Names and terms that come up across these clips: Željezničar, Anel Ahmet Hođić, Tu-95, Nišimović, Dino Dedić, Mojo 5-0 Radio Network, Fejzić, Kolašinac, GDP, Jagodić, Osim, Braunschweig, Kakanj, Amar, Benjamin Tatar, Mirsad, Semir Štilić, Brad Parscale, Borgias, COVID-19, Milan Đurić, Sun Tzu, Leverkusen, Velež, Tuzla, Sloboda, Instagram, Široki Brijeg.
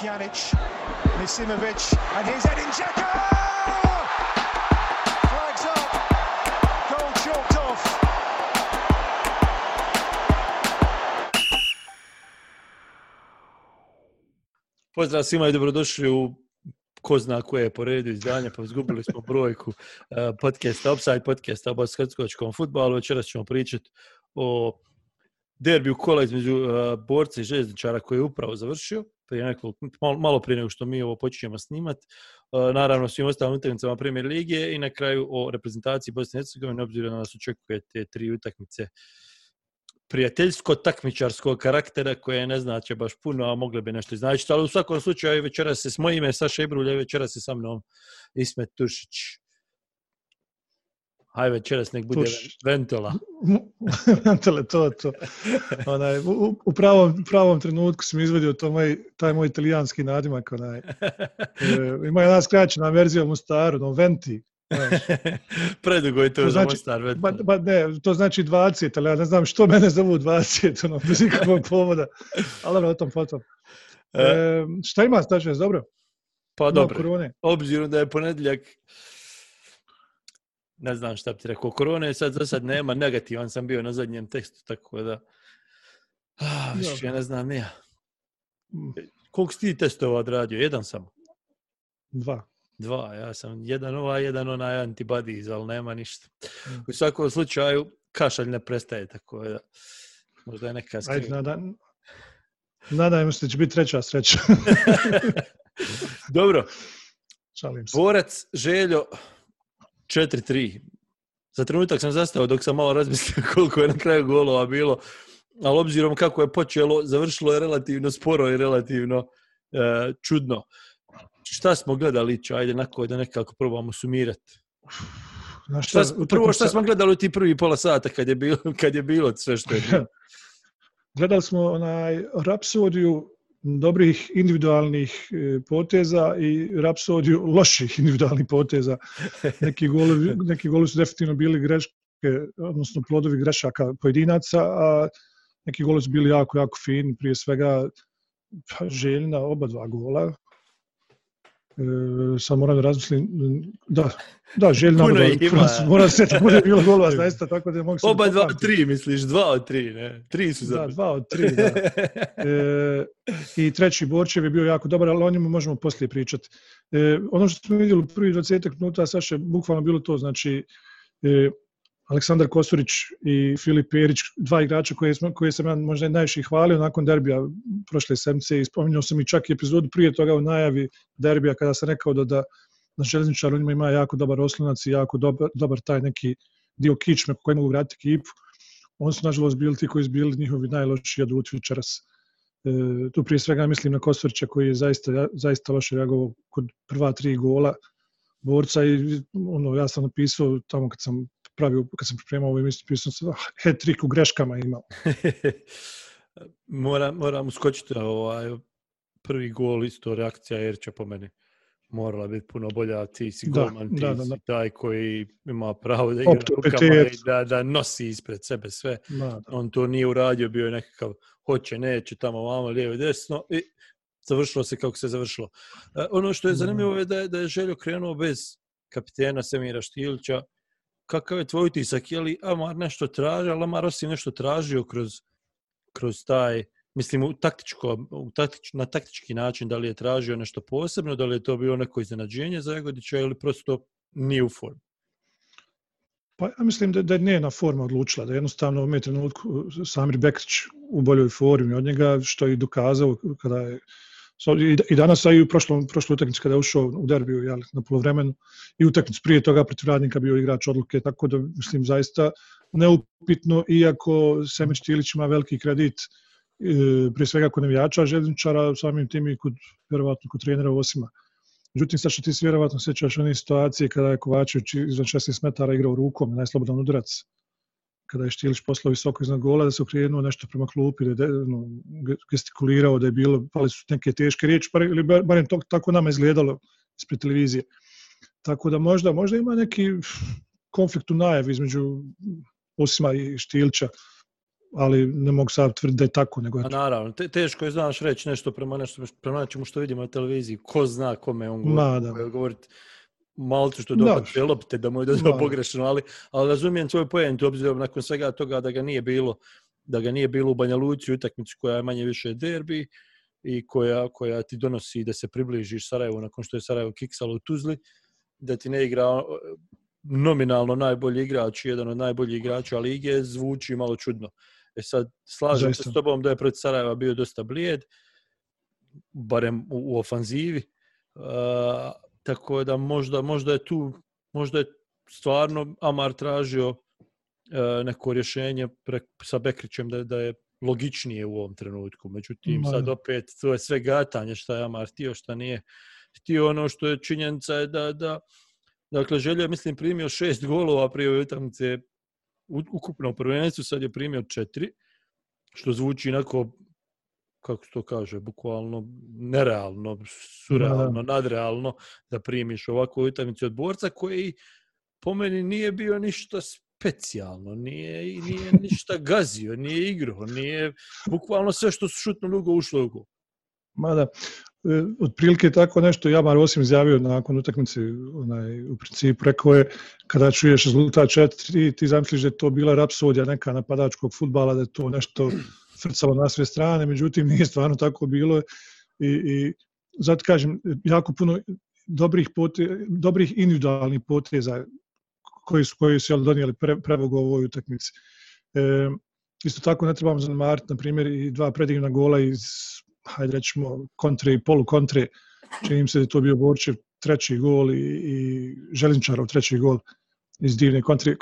Pjanic, Nišimović, and here's Edin Dzeko! Flags up, goal chalked off. Pozdrav svima i dobrodošli u ko zna koje je po redu izdanja, pa izgubili smo brojku podcasta, Upside podcasta o bosansko-hercegovačkom fudbalu. Večeras ćemo pričati o derbiju kola između Borca i Željezničara koji je upravo završio, malo prije nego što mi ovo počinjemo snimati. Naravno, svim ostalim utakmicama Premier lige i na kraju o reprezentaciji Bosne i Hercegovine, obzirom da nas očekuje te tri utakmice prijateljsko-takmičarskog karaktera koje ne znače baš puno, a mogle bi nešto značiti. Ali u svakom slučaju, večeras se s mojim ime Saša Ibrulja, večeras se sa mnom Ismet Tušić. Aj, večeras nek bude Ventola. Ventole, to. U pravom trenutku sam izvedio taj moj italijanski nadimak. Ima jedna skraćena verzija u Mostaru, Venti. Predugo je to za Mostar. Ne, to znači 20, ali ja ne znam što mene zovu 20, bez ikakvog povoda. Ali o tom potom. Šta ima, Staša, dobro? Pa dobro, obzirom da je ponedjeljak, ne znam šta bi ti rekao, korone za sad nema, negativan sam bio na zadnjem tekstu, tako da, više ne znam, nija. Koliko si ti testova odradio? Jedan samo? Dva, ja sam jedan antibodies, ali nema ništa. U svakom slučaju, kašalj ne prestaje, tako da, možda je neka skriva. Nadajmo se da će biti treća sreća. Dobro. Šalim se. Borac, Željo, 4-3. Za trenutak sam zastao dok sam malo razmislio koliko je na kraju golova bilo, ali obzirom kako je počelo, završilo je relativno sporo i relativno čudno. Šta smo gledali, ajde, nakon da nekako probamo sumirati. Prvo šta smo gledali u ti prvi pola sata kad je bilo sve što je bilo? Gledali smo rapsodiju dobrih individualnih poteza i rapsodiju loših individualnih poteza. Neki golovi su definitivno bili greške, odnosno plodovi grešaka pojedinaca, a neki golovi su bili jako, jako fini. Prije svega Željna, oba dva gola. Sad moram da razmislim, da, Željna, moram se sjetiti, možda je bilo golova zaista, tako da mogu se... Oba dva od tri, misliš, dva od tri, ne? Tri su zapravo. Da, dva od tri, da. I treći Borčev je bio jako dobar, ali o njemu možemo poslije pričati. Ono što smo vidjeli u prvi 20 minuta, Saša, bukvalno bilo to, znači, Aleksandar Kosurić i Filip Perić, dva igrača koje sam ja možda najviše hvalio nakon derbija prošle sedmice i spominjao sam i čak i epizodu prije toga u najavi derbija kada sam rekao da na Željezničaru njima ima jako dobar oslonac i jako dobar taj neki dio kičme koji mogu vratiti ekipu. Oni su nažalost bili ti koji su bili njihovi najlošiji adut večeras. Tu prije svega mislim na Kosurića koji je zaista loše reagovao kod prva tri gola Borca i ja sam napisao tamo kad sam pripremao ovo emisiju, pisao sam hat-trick u greškama imao. Moram uskočiti na prvi gol, isto reakcija Jerča po meni. Morala biti puno bolja, ti si golman, ti si taj koji ima pravo da igra rukama i da nosi ispred sebe sve. On to nije uradio, bio je nekakav hoće, neće, tamo, vamo, lijevo, desno i završilo se kako se završilo. Ono što je zanimljivo je da je Željo krenuo bez kapitena Semira Štilića. Kakav je tvoj utisak? Je li Amar nešto tražio, ali Amar Osim nešto tražio kroz taj, mislim, na taktički način, da li je tražio nešto posebno, da li je to bilo neko iznenađenje za Jagodića ili prosto nije u formu? Pa ja mislim da je njena forma odlučila, da jednostavno u ovom trenutku Samir Bekić u boljoj formi od njega, što je i dokazao kada je i danas, a i u prošloj utakmici kada je ušao u derbiju na polovremenu i utakmicu prije toga protiv Radnika bio igrač odluke, tako da mislim zaista neupitno, iako Semir Štilić ima veliki kredit prije svega kod navijača Željezničara, samim tim i vjerovatno kod trenera Osima. Međutim, Saša, ti se vjerovatno sjećaš one situacije kada je Kovačić izvan 16 metara igrao rukom, najslobodan udarac, kada je Štilić poslao visoko iznad gola, da se okrenuo nešto prema klupi, da je gestikulirao, da je bilo, pali su neke teške riječi, ili barem tako nama izgledalo ispred televizije. Tako da možda ima neki konflikt u najavi između Osima i Štilića. ali ne mogu sad tvrditi da je tako. A naravno, teško je, znaš, reći nešto prema nečemu što vidimo na televiziji, ko zna kome je on govoriti. Malcu što je dopače lopte, da mu je dodao pogrešeno, ali razumijem tvoj pojent obzirom nakon svega toga da ga nije bilo u Banja Luci, utakmicu koja je manje više derbi i koja ti donosi da se približiš Sarajevu nakon što je Sarajevo kiksalo u Tuzli, da ti ne igra nominalno najbolji igrač, jedan od najboljih igrača lige, zvuči malo čudno. E sad, slažem se s tobom da je protiv Sarajeva bio dosta blijed, barem u ofanzivi, tako da možda je stvarno Amar tražio neko rješenje sa Bekrićem da je logičnije u ovom trenutku. Međutim, sad opet to je sve gatanje šta je Amar htio, šta nije htio. Ono što je činjenica je da dakle, Željo je, mislim, primio 6 golova prije ove utakmice ukupno u prvenstvu, sad je primio 4, što zvuči onako, kako se to kaže, bukvalno nerealno, surrealno, nadrealno da primiš ovakvu utakmicu od Borca, koji po meni nije bio ništa specijalno, nije ništa gazio, nije igrao, nije bukvalno sve što su šutnuli u gol ušlo je u gol. Mada, otprilike tako nešto Amar Osim izjavio nakon utakmice, u principu rekao je, kada čuješ rezultat 4, ti zamisliš da je to bila rapsodija neka napadačkog fudbala, da je to nešto frcalo na sve strane, međutim nije stvarno tako bilo i zato kažem, jako puno dobrih individualnih poteza koji su donijeli prevog u ovoj utakmici. Isto tako ne trebamo zanemariti, na primjer, i 2 predivna gola iz, hajde rećemo, kontre i polukontre. Činim se da je to bio Borčev 3. gol i Željezničarov 3. gol iz divne kontre.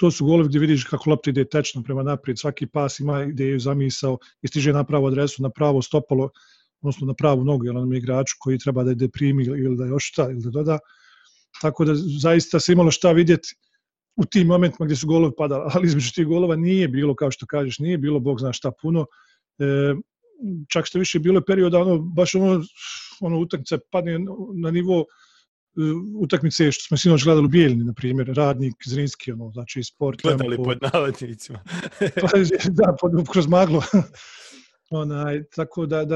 To su golovi gdje vidiš kako lopta ide tečno prema naprijed, svaki pas ima gdje je zamisao i stiže na pravu adresu, na pravo stopalo, odnosno na pravu nogu, jer on je igraču koji treba da je deprimi ili da je ošta ili da doda. Tako da zaista se imalo šta vidjeti u tim momentima gdje su golovi padali, ali između tih golova nije bilo, kao što kažeš, nije bilo, Bog zna šta puno. Čak što više bilo je perioda, baš utakmica padne na nivo utakmice što smo sinoć gledali u Bijeljini, na primjer, Radnik, Zrinjski, znači sport. Gledali pod navodnicima. Da, kroz maglo. Tako da,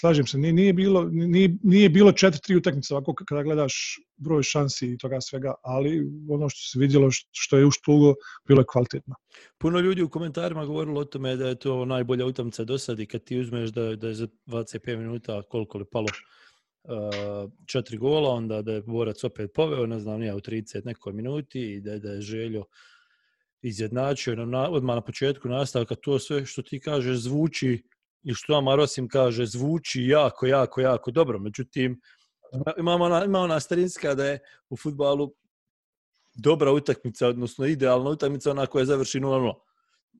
slažem se, nije bilo 4-3 utakmice ovako kada gledaš broj šansi i toga svega, ali ono što se vidjelo, što je ušlo u gol, bilo je kvalitetno. Puno ljudi u komentarima govorilo o tome da je to najbolja utakmica do sad i kad ti uzmeš da je za 25 minuta koliko li palo 4 gola, onda da je Borac opet poveo, ne znam, nije u 30 nekoj minuti i da je Željo izjednačio odmah na početku nastavka. To sve što ti kažeš zvuči i što Amar Osim kaže, zvuči jako, jako, jako dobro. Međutim, ima ona starinska da je u fudbalu dobra utakmica, odnosno idealna utakmica, ona koja završi 0-0.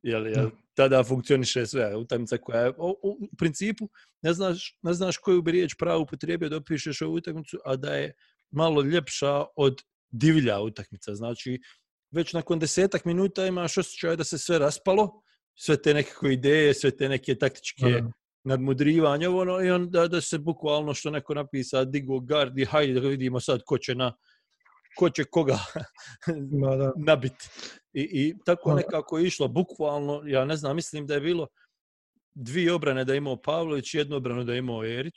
Jer tada funkcioniše sve. Utakmica koja je, u principu, ne znaš koju bi riječ pravu upotrijebio da opišeš ovu utakmicu, a da je malo ljepša od divlja utakmica. Znači, već nakon 10 minuta imaš osjećaj da se sve raspalo, sve te nekakve ideje, sve te neke taktičke nadmudrivanje, i onda da se bukvalno, što neko napisa, digo gard i hajde da vidimo sad ko će koga nabiti. I tako nekako je išlo, bukvalno, ja ne znam, mislim da je bilo 2 obrane da je imao Pavlović, 1 obranu da je imao Erić,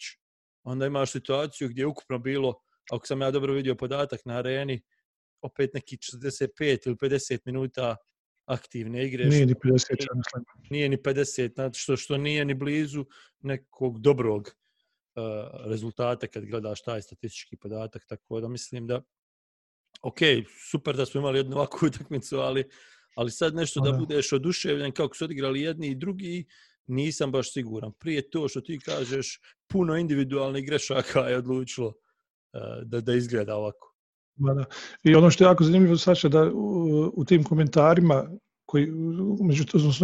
onda imaš situaciju gdje je ukupno bilo, ako sam ja dobro vidio podatak na areni, opet neki 45 ili 50 minuta aktivne igre. Nije ni 50, ja mislim. Nije ni 50, znači što nije ni blizu nekog dobrog rezultata kad gledaš taj statistički podatak, tako da mislim da, ok, super da smo imali jednu ovakvu utakmicu, ali sad nešto da budeš oduševljen kako su odigrali jedni i drugi, nisam baš siguran. Prije to što ti kažeš, puno individualnih grešaka je odlučilo da izgleda ovako. I ono što je jako zanimljivo, Saša, da u tim komentarima,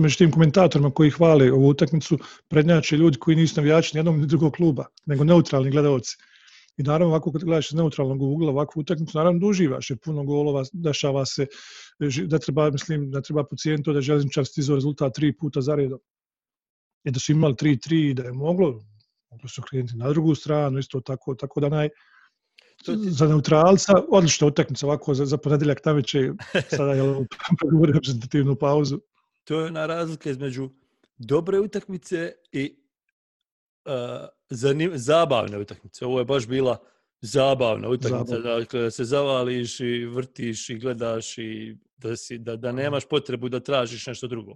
među tim komentatorima koji hvale ovu utakmicu, prednjače ljudi koji nisu navijači ni jednog ni drugog kluba, nego neutralni gledaoci. I naravno, ovako kad gledaš iz neutralnog ugla ovakvu utakmicu, naravno da uživaš, jer puno golova dešava se, da treba pocijeniti to da je Željezničar stizao rezultat 3 puta za redom. I da su imali 3-3 i da je moglo su krenuti na drugu stranu, isto tako da Za neutralca, odlična utakmica ovako za ponedjeljak navečer, sada je u reprezentativnu pauzu. To je ona razlika između dobre utakmice i zabavne utakmice. Ovo je baš bila zabavna utakmica, dakle da se zavališ i vrtiš i gledaš i da nemaš potrebu da tražiš nešto drugo.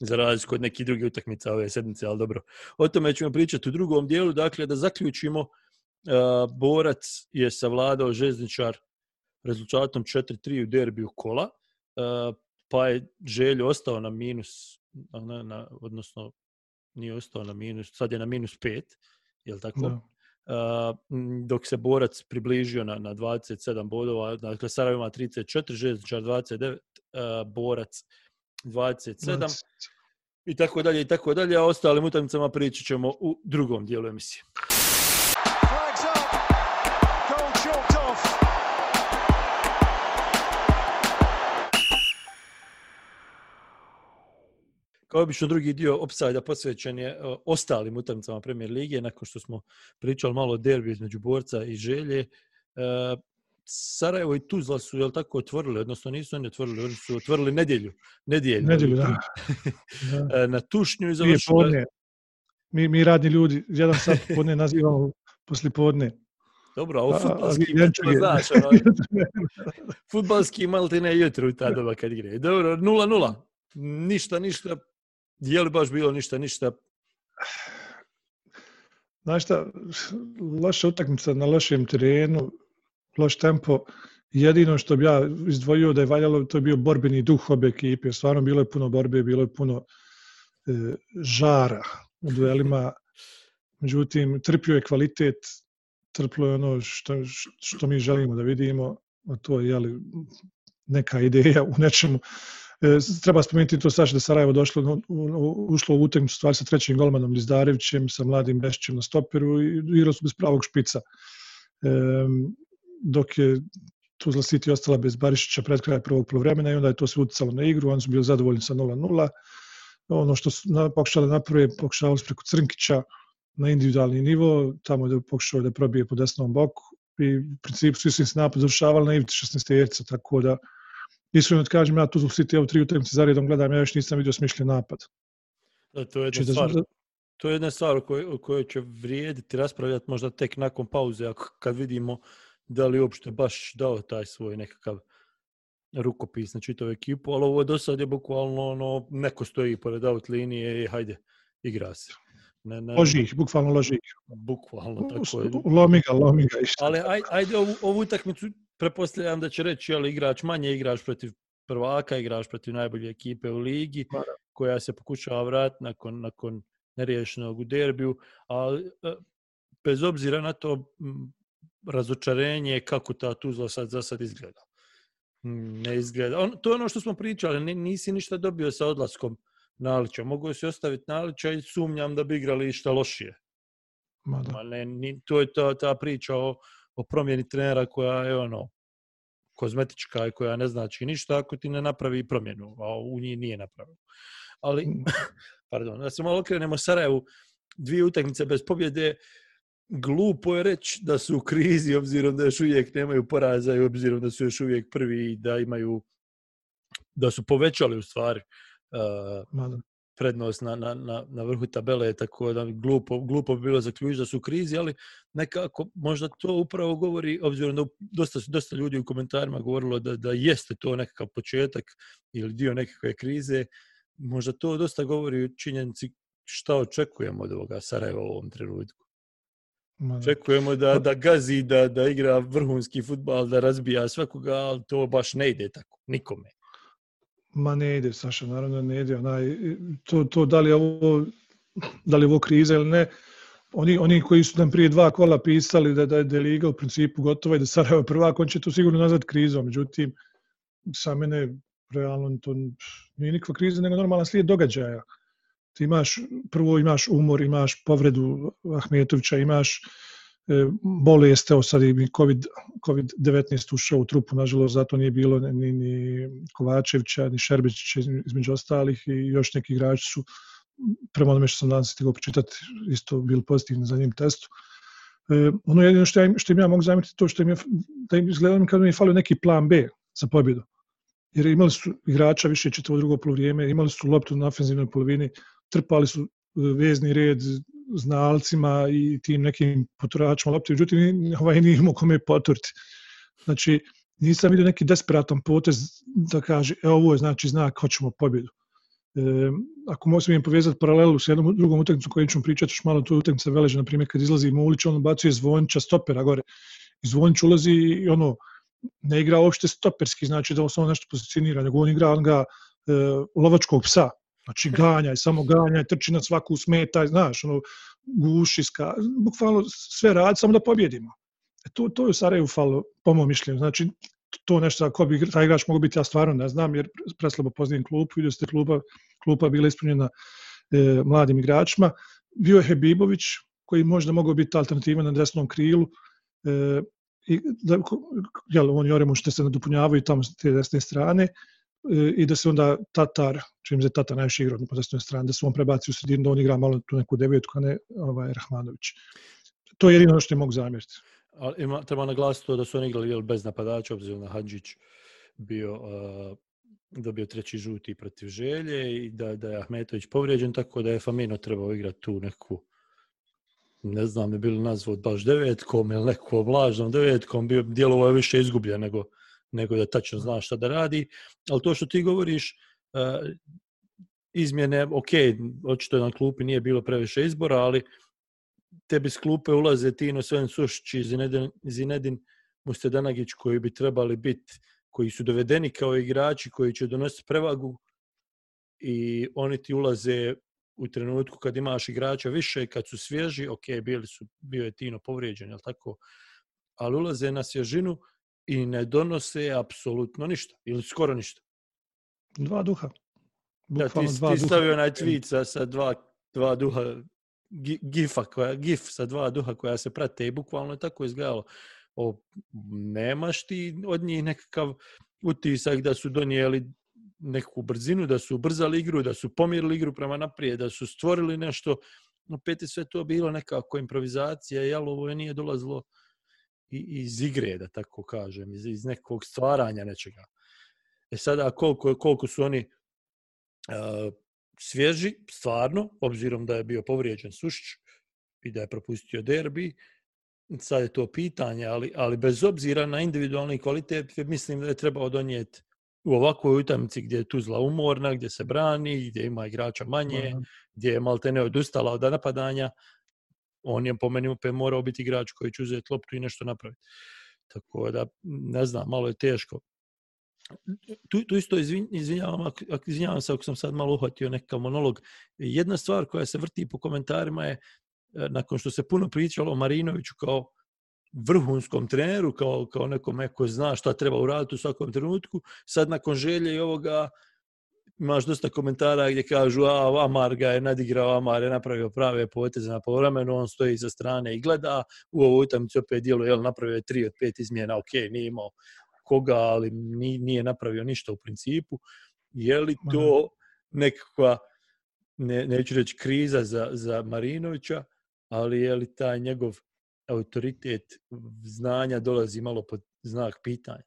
Za razliku od nekih drugih utakmica ove sedmice, ali dobro. O tome ćemo pričati u drugom dijelu. Dakle, da zaključimo, Borac je savladao Željezničar rezultatom 4-3 u derbiju kola, pa je Željo ostao na minus, odnosno nije ostao na minus, sad je na minus 5, je li tako? No. Dok se Borac približio na 27 bodova, dakle Sarajevo ima 34, Željezničar 29, Borac 27 i tako dalje, a ostalim utakmicama prići ćemo u drugom dijelu emisije. Kao obično, drugi dio Opsajda posvećen je ostalim utakmicama Premier lige, nakon što smo pričali malo o derbiju između Borca i Želje. Sarajevo i Tuzla su, jel tako, otvorili, odnosno nisu oni otvorili, oni su otvorili nedjelju, da. Na Tušnju i završili. Mi radni ljudi, jedan sat podne nazivamo poslipodne. Dobro, ovo futbalski meč, znaš, futbalski maltene jutro u ta doba kad gre. Dobro, 0-0. Ništa. Je li baš bilo ništa? Znaš šta, loša utakmica na lošem terenu, loš tempo. Jedino što bi ja izdvojio da je valjalo, to je bio borbeni duh obe ekipe. Stvarno bilo je puno borbe, bilo je puno žara u duelima. Međutim, trpio je kvalitet, trpilo je ono što mi želimo da vidimo, a to je neka ideja u nečemu. Treba spomenuti to, Saša, da Sarajevo ušlo u utakmicu stvari sa trećim golmanom Dizdarevićem, sa mladim Bešićem na stoperu i igrali su bez pravog špica. Dok je Tuzla City ostala bez Barišića pred kraj prvog poluvremena i onda je to sve utjecalo na igru, oni su bili zadovoljni sa 0-0. Ono što su pokušali napraviti, pokušavali preko Crnkića na individualni nivo, tamo je pokušao da probije po desnom boku i u principu svi su se napad završavali na ivici 16-terca, tako da iskreno da kažem, ja Tuzlu City, evo tri utakmice za redom gledam, ja još nisam vidio smišljen napad. To je jedna stvar o kojoj će vrijediti raspravljati možda tek nakon pauze, kad vidimo da li uopšte baš dao taj svoj nekakav rukopis na čitavu ekipu, ali ovo do sad je bukvalno ono, neko stoji pored out linije i hajde, igra se. Loži ih. Bukvalno, tako je. Lomi ga. Ali ajde ovu utakmicu, pretpostavljam da će reći, ali igrač manje, igraš protiv prvaka, igraš protiv najbolje ekipe u ligi, koja se pokušava vratiti nakon nerješenog u derbiju, ali bez obzira na to razočarenje kako ta Tuzla za sad izgleda. Ne izgleda. To je ono što smo pričali, nisi ništa dobio sa odlaskom Nalića. Mogu si ostaviti Nalića i sumnjam da bi igrali šta lošije. To je ta priča o promjeni trenera koja je ono kozmetička i koja ne znači ništa ako ti ne napravi promjenu, a u njih nije napravio. Ali, pardon, da se malo okrenemo Sarajevu, dvije utakmice bez pobjede, glupo je reći da su u krizi obzirom da još uvijek nemaju poraza i obzirom da su još uvijek prvi i da su povećali u stvari prednost na vrhu tabele, tako da glupo bi bilo zaključiti da su u krizi, ali nekako možda to upravo govori, obzirom da dosta ljudi u komentarima govorilo da jeste to nekakav početak ili dio nekakve krize, možda to dosta govori o činjenici šta očekujemo od ovoga Sarajeva u ovom trenutku. Očekujemo da gazi, da igra vrhunski futbal, da razbija svakoga, ali to baš ne ide tako, nikome. Ma ne ide, Saša, naravno ne ide. To da li je ovo kriza ili ne, oni koji su nam prije dva kola pisali da je liga u principu gotova i da Sarajevo je prvak, on će to sigurno nazvati krizom. Međutim, sa mene realno to nije nikakva kriza, nego normalan slijed događaja. Ti imaš umor, imaš povredu Ahmetovića, imaš bolest, evo sad i COVID-19 ušao u trupu, nažalost, zato nije bilo ni Kovačevića, ni Šerbečića između ostalih i još neki igrači su, prema onome što sam danas stigao pročitati, isto bili pozitivni za njim testu. Ono jedino što im ja mogu zamititi to što im je, da im izgledalo kao da im je falio neki plan B za pobjedu. Jer imali su igrača više čitavo drugo polovrijeme, imali su loptu na ofenzivnoj polovini, trpali su vezni red znalcima i tim nekim poturačima lopte, međutim ovaj nije imao kome poturiti. Znači, nisam vidio neki desperatan potez da kaže, e, ovo je znači znak, hoćemo pobjedu. Ako možemo im povezati paralelu s jednom drugom utakmicom koju ćemo pričati, još malo tu utakmica Veleža, na primjer, kad izlazi Mulić, on bacuje Zvonča stopera gore. Zvonč ulazi i ono, ne igra uopšte stoperski, znači da on nešto pozicionira, nego on igra onoga lovačkog psa. Znači ganjaj, samo ganjaj, trči na svaku smetaj, znaš, ono, guši, bukvalno sve radi, samo da pobjedimo. To je u Sarajevu falo, po mojom mišljenju. Znači, to nešto, ako bi taj igrač mogo biti, ja stvarno ne znam, jer preslabo poznajem klupu, vidio se klupa bila ispunjena mladim igračima. Bio je Hebibović, koji možda mogao biti alternativa na desnom krilu. On i Oremuš te se nadopunjavaju tamo s te desne strane i da se onda Tatar, čim se Tatar najviše igra na desnoj strani, da se on prebaci u sredinu, da on igra malo tu neku devetku, a ne Rahmanović. To je jedino što je mogu zamjeriti. Treba naglasiti da su oni igrali bez napadača, obzirom na Hadžić dobio treći žuti protiv Želje i da je Ahmetović povrijeđen, tako da je Famino trebao igrati tu neku, ne znam, je bilo nazvao baš devetkom ili nekom lažnom devetkom, djelovao je više izgubljen nego da tačno zna šta da radi, ali to što ti govoriš, izmjene, ok, očito na klupi nije bilo previše izbora, ali tebi s klupe ulaze Tino Sven Sušić i Zinedin Mustedanagić koji bi trebali biti, koji su dovedeni kao igrači koji će donositi prevagu i oni ti ulaze u trenutku kad imaš igrača više, kad su svježi, ok, bio je Tino povrijeđen, ali tako, ali ulaze na svježinu i ne donose apsolutno ništa, ili skoro ništa. Dva duha. Da, ti stavio onaj tweet sa dva duha, gif sa dva duha koja se prate i bukvalno je tako izgledalo. Nemaš ti od njih nekakav utisak da su donijeli neku brzinu, da su ubrzali igru, da su pomjerili igru prema naprijed, da su stvorili nešto. Opet je sve to bilo nekako improvizacija, jel ovo nije dolazilo iz igre, da tako kažem, iz nekog stvaranja nečega. E sada koliko su oni svježi, stvarno, obzirom da je bio povrijeđen Sušić i da je propustio derbi, sad je to pitanje, ali bez obzira na individualni kvalitet, mislim da je trebao donijeti u ovakvoj utakmici gdje je Tuzla umorna, gdje se brani, gdje ima igrača manje, gdje je maltene odustala od napadanja, on je po meni opet morao biti igrač koji će uzeti loptu i nešto napraviti. Tako da, ne znam, malo je teško. Tu isto izvinjavam se ako sam sad malo uhvatio nekakav monolog. Jedna stvar koja se vrti po komentarima je, nakon što se puno pričalo o Marinoviću kao vrhunskom treneru, kao nekome ko zna šta treba uraditi u svakom trenutku, sad nakon Želje i ovoga imaš dosta komentara gdje kažu Amar ga je nadigrao, Amar je napravio prave poteze na povremenu, on stoji iza strane i gleda, u ovoj utakmici opet djeluje, napravio je 3 od 5 izmjena, ok, nije imao koga, ali nije napravio ništa u principu. Je li to nekakva, neću reći kriza za Marinovića, ali je li taj njegov autoritet znanja dolazi malo pod znak pitanja?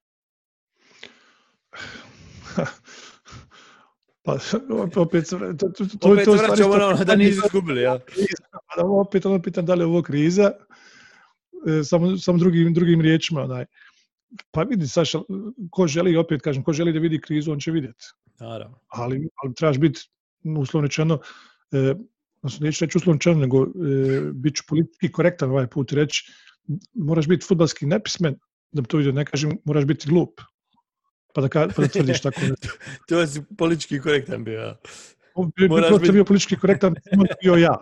Opet vraćamo ono da nisu izgubili. Opet ono pitam da li je ovo kriza, samo drugim riječima. Pa vidi, Saša, ko želi da vidi krizu, on će vidjeti. Ali trebaš biti uslovničeno, neću reći uslovničeno, nego bit ću politički korektan ovaj put reći, moraš biti fudbalski nepismen, da bi to vidio, ne kažem, moraš biti glup. Pa da tvrdiš tako. To si politički korektan bio. Prosto je bio politički korektan, bio ja.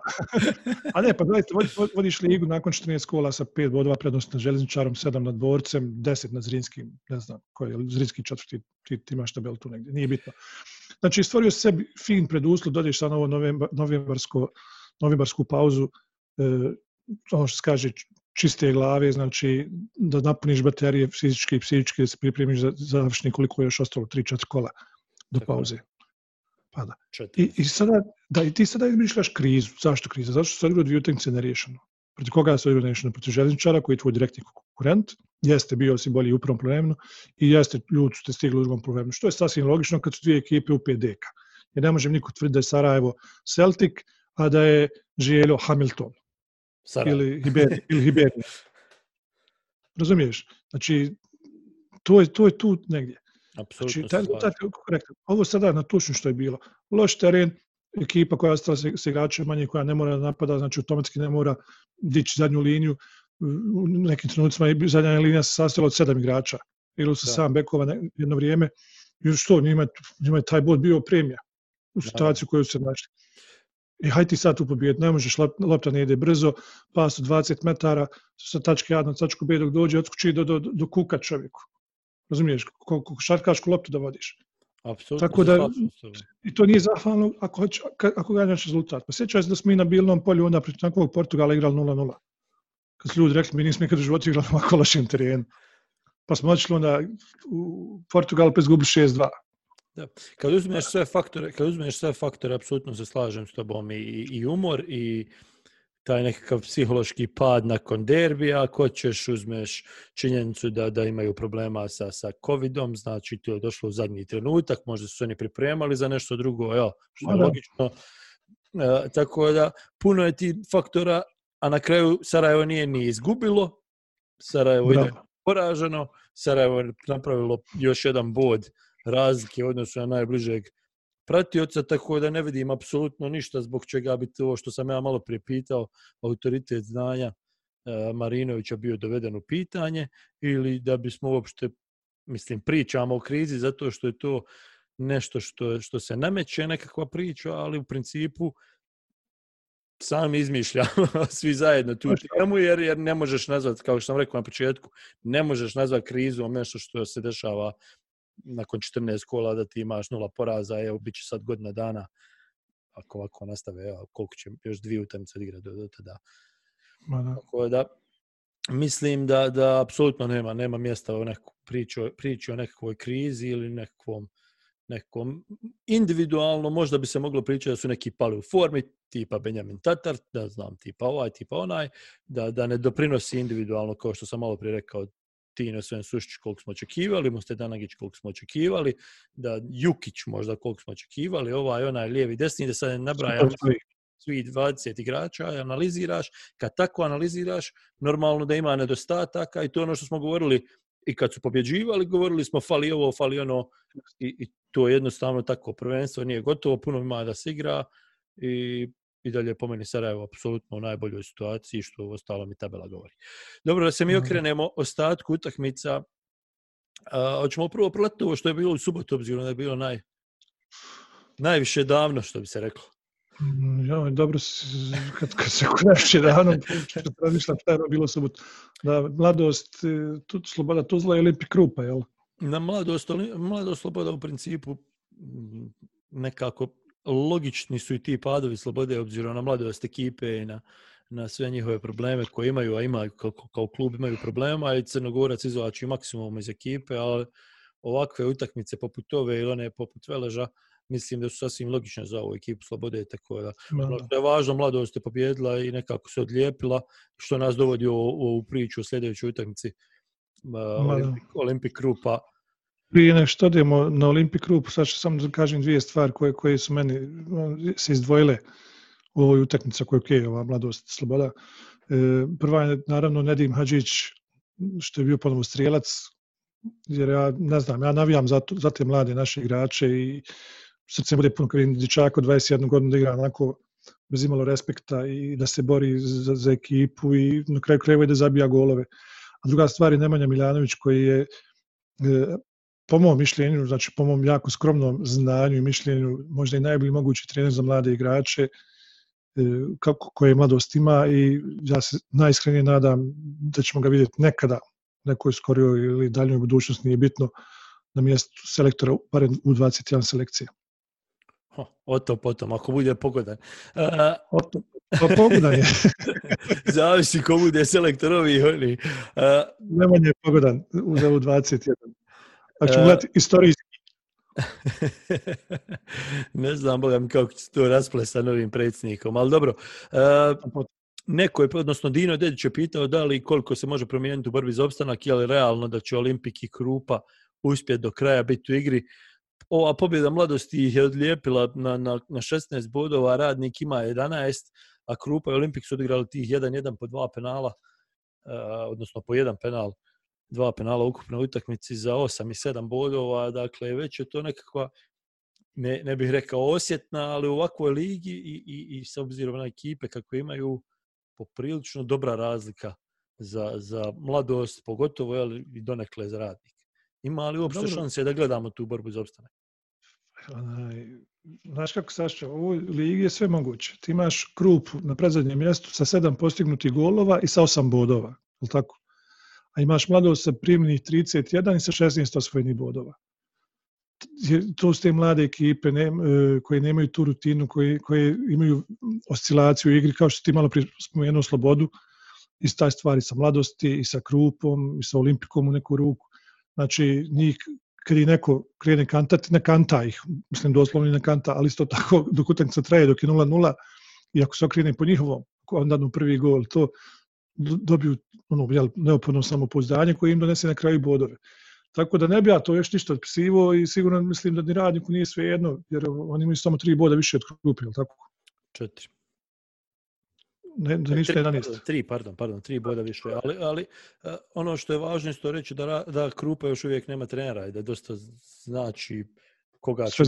A ne, pa gledajte, vodiš ligu nakon 14 kola sa 5 bodova prednosti nad Željezničarom, 7 nad Borcem, 10 nad Zrinjskim, ne znam koji je, Zrinjski četvrti, ti imaš tabelu tu negdje, nije bitno. Znači, stvorio se sebi fin preduslov, dođeš sad na ovo novembarsku pauzu, ono što se kaže, čiste glave, znači da napuniš baterije fizički i psihički, da se pripremiš za završni koliko je još ostalo, 3-4 kola do pauze. I ti sada izmišljaš krizu. Zašto kriza? Zašto se odigrao 2 utakmice neriješeno? Proti koga je sve igra nešeno? Proti Željezničara, koji je tvoj direktni konkurent. Jeste bio Osim bolji u prvom problemenu i jeste ljudi ste stigli u drugom problemenu. Što je sasvim logično kad su dvije ekipe u PDK. Jer ne možem niko tvrdi da je Sarajevo Celtic, a da je Željo Hamilton. Ili Hibernia. Razumiješ? Znači, to je tu negdje. Apsolutno se stvarno. Ovo sada na tučno što je bilo. Loš teren, ekipa koja je ostala s igračem manje, koja ne mora napada, znači automatski ne mora dići zadnju liniju. U nekim trenucima je zadnja linija se sastojala od 7 igrača. Ili se sam bekova jedno vrijeme. I što, njima je taj bod bio premija u situaciju u kojoj su se našli. I hajde ti sad tu pobijeti, ne možeš, lopta ne ide brzo, pas od 20 metara, sa tačke A na tačku B dok dođe, odskuči do kuka čovjeku. Razumiješ, šarkašku loptu da vodiš. Apsolutno. Tako da, i to nije zahvalno ako ganjaš rezultat. Pa sjećaj se da smo i na Bilnom polju onda protiv takvog Portugala igrali 0-0. Kad su ljudi rekli, mi nismo nikad u životu igrali na ovako lošem terenu. Pa smo odšli onda u Portugalu pa izgubili 6-2. Kad uzmeš sve faktore, apsolutno se slažem s tobom, i umor i taj nekakav psihološki pad nakon derbija, ako ćeš uzmeš činjenicu da imaju problema sa COVID-om, znači to je došlo u zadnji trenutak, možda su oni pripremali za nešto drugo, ja, što je logično. Tako da puno je ti faktora, a na kraju Sarajevo nije ni izgubilo, Sarajevo je poraženo, Sarajevo je napravilo još jedan bod razlike u odnosu na najbližeg pratioca, tako da ne vidim apsolutno ništa zbog čega bi to što sam ja malo prije pitao, autoritet znanja Marinovića bio doveden u pitanje, ili da bismo uopšte, mislim, pričamo o krizi zato što je to nešto što se nameće, nekakva priča, ali u principu sam izmišljam svi zajedno tu temu, jer ne možeš nazvati, kao što sam rekao na početku, ne možeš nazvati krizu nešto što se dešava nakon 14 kola da ti imaš 0 poraza, evo, bit će sad godina dana, ako ovako nastave, evo, koliko će još 2 utakmice igrati do tada. Tako da, mislim da apsolutno nema mjesta u nekoj priči o nekakvoj krizi ili nekom individualno, možda bi se moglo pričati da su neki pali u formi, tipa Benjamin Tatar, da znam, tipa ovaj, tipa onaj, da ne doprinosi individualno, kao što sam malo prije rekao, Tino Svensušić koliko smo očekivali, Mostedanagić koliko smo očekivali, da Jukić možda koliko smo očekivali, ovaj, onaj, lijevi, desni, da sad ne nabrajam svi 20 igrača, analiziraš, kad tako analiziraš, normalno da ima nedostataka i to je ono što smo govorili i kad su pobjeđivali, govorili smo fali ovo, fali ono, i to je jednostavno tako, prvenstvo nije gotovo, puno ima da se igra i dalje po meni Sarajevo apsolutno u najboljoj situaciji, što u ostalom i tabela govori. Dobro, da se mi okrenemo ostatku utakmica. Hoćemo prvo proletiti ovo što je bilo u subotu, obzirom da je bilo najviše davno, što bi se reklo. Ja, dobro, kad se konače davno, što razmišljam šta je bilo u subotu. Mladost, Sloboda, Tuzla i Olimpik Krupa, jel? Na Mladost, Sloboda u principu nekako logični su i ti padovi Slobode obzirom na Mladost ekipe i na sve njihove probleme koje imaju, a imaju kao klub imaju problema i Crnogorac izvlači maksimum iz ekipe, ali ovakve utakmice poput ove ili one poput Veleža mislim da su sasvim logične za ovu ekipu Slobode, tako da je važno, Mladost je pobjedila i nekako se odlijepila, što nas dovodi u ovu priču u sljedećoj utakmici Olimpik Krupa. Prije nešto odemo na Olimpik Krupu, sad ću samo da kažem dvije stvari koje su meni se izdvojile u ovoj utakmici koja je ova Mladost Sloboda. Prva je naravno Nedim Hadžić, što je bio ponovo strijelac, jer ja ne znam, ja navijam za te mlade naše igrače i srce bude puno kad vidim dječaka od 21 godina da igra onako bez imalo respekta i da se bori za ekipu i na kraju krajeva i da zabija golove. A druga stvar je Nemanja Miljanović koji je po mom mišljenju, znači po mom jako skromnom znanju i mišljenju, možda i najbolji mogući trener za mlade igrače koje Mladost ima i ja se najiskrenije nadam da ćemo ga vidjeti nekada, nekoj skorijoj ili daljnjoj budućnosti, nije bitno, na mjestu selektora, barem u 21 selekcije. Oto potom, ako bude pogodan. Pa pogodan je. Zavisi ko bude selektorovi i oni. Nemanje je pogodan za u 21. Znači, gledati istorijski. Ne znam, Boga mi, kako će to rasplesa novim predsjednikom, ali dobro. Neko je, odnosno Dino Dedić je pitao da li koliko se može promijeniti u borbi za opstanak, je li realno da će Olimpik i Krupa uspjeti do kraja biti u igri. Ova pobjeda Mladosti ih je odlijepila na 16 bodova, Radnik ima 11, a Krupa i Olimpik su odigrali tih 1-1 po dva penala, odnosno po jedan penal, dva penala ukupne utakmici za 8 i 7 bodova. Dakle, već je to nekakva, ne bih rekao osjetna, ali u ovakvoj ligi i s obzirom na ekipe kako imaju, poprilično dobra razlika za Mladost, pogotovo je i donekle za Radnik. Ima li uopšte šanse da gledamo tu borbu za opstanak? Znaš kako, Saša, u ovoj ligi je sve moguće. Ti imaš Krupu na predzadnjem mjestu sa 7 postignutih golova i sa 8 bodova. A imaš Mladost sa primljenih 31 i sa 16 osvojenih bodova. To su te mlade ekipe koje nemaju tu rutinu, koje imaju oscilaciju u igri, kao što ti malo prije spomenuo Slobodu, iz taj stvari sa Mladosti, i sa Krupom, i sa Olimpikom u neku ruku. Znači, njih, kad ih neko krene kantati, ne kanta ih, mislim doslovno ne kanta, ali isto tako, dok utakmica traje, dok je 0-0, i ako se okrene po njihovom, onda danu prvi gol, to dobiju neophodno samopouzdanje koje im donese na kraju bodove. Tako da ne bi ja to još ništa otpisivo i sigurno mislim da ni Radniku nije sve jedno, jer oni imaju samo 3 boda više od Krupe, ili tako? 4. Ne, da ništa 11. 3 boda više. Ali ono što je važno isto reći da Krupa još uvijek nema trenera i da dosta znači koga će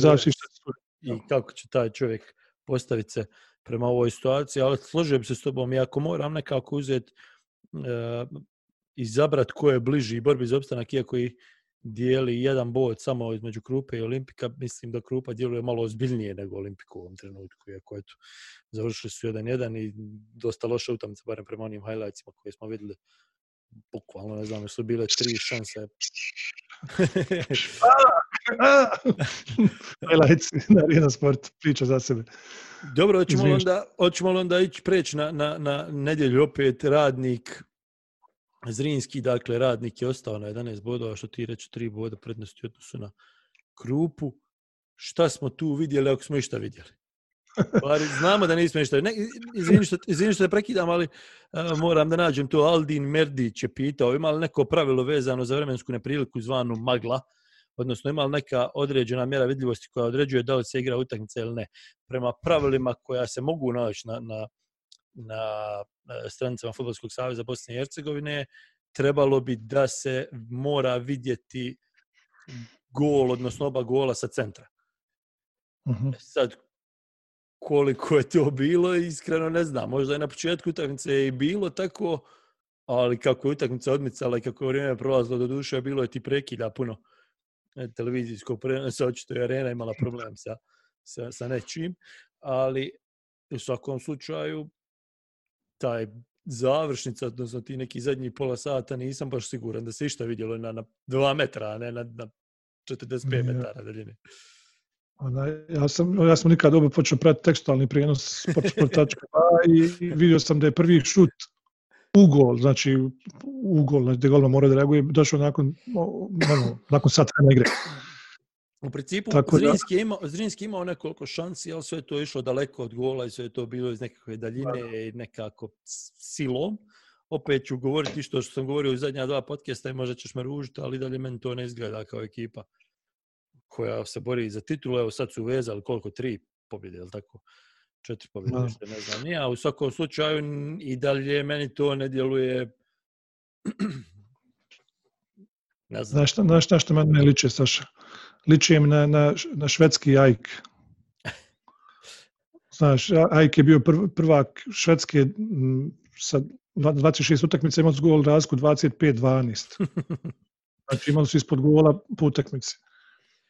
i kako će taj čovjek postaviti se prema ovoj situaciji, ali složio bi se s tobom i ako moram nekako uzeti izabrat ko je bliži borbi za opstanak, iako ih dijeli jedan bod samo između Krupe i Olimpika, mislim da Krupa djeluje malo ozbiljnije nego Olimpiku u ovom trenutku, iako eto, završili su 1-1 i dosta loša utakmica, barem prema onim highlightsima koje smo vidjeli. Bukvalno, ne znam, su bile 3 šanse. Highlights na Arena Sport, priča za sebe. Dobro, hoćemo li onda preći na nedjelju opet Radnik, Zrinjski, dakle, Radnik je ostao na 11 bodova, što ti reći 3 boda prednosti odnosu na Krupu. Šta smo tu vidjeli, ako smo išta vidjeli? Znamo da nismo išta vidjeli. Izvini što te prekidam, ali moram da nađem to. Aldin Merdić je pitao, ima li neko pravilo vezano za vremensku nepriliku zvanu magla, odnosno ima li neka određena mjera vidljivosti koja određuje da li se igra utakmica ili ne? Prema pravilima koja se mogu naći na stranicama Fudbalskog saveza Bosne i Hercegovine, trebalo bi da se mora vidjeti gol, odnosno oba gola sa centra. Sad, koliko je to bilo, iskreno ne znam. Možda je na početku utakmice i bilo tako, ali kako je utakmica odmicala i kako je vrijeme prolazilo do duše, bilo je ti prekida puno televizijskog prenosa, očito je Arena imala problem sa nečim, ali u svakom slučaju taj završnica, odnosno ti neki zadnji pola sata, nisam baš siguran da se išta vidjelo na 2 metra, a ne na 45 metara daljine. Ja sam nikad oba počeo pratiti tekstualni prijenos sportsportačka i vidio sam da je prvi šut u gol, gdje golman mora da reaguje, došao nakon sata na igre. U principu, Zrinjski imao nekoliko šansi, ali sve to je išlo daleko od gola i sve je to bilo iz nekakve daljine i nekako silom. Opet ću govoriti što sam govorio u zadnja 2 podcasta i možda ćeš me ružiti, ali dalje meni to ne izgleda kao ekipa koja se bori za titulu. Evo sad su vezali koliko, 3 pobjede, je li tako? 4 pobjede, što ne znam nije. A u svakom slučaju i dalje meni to ne djeluje... Znaš što mene liče, Saša? Ličim na švedski Ajk. Znaš, Ajk je bio prvak Švedske sa 26 utakmice, imali su gol razliku 25-12. Znači imali su ispod gola po utakmici.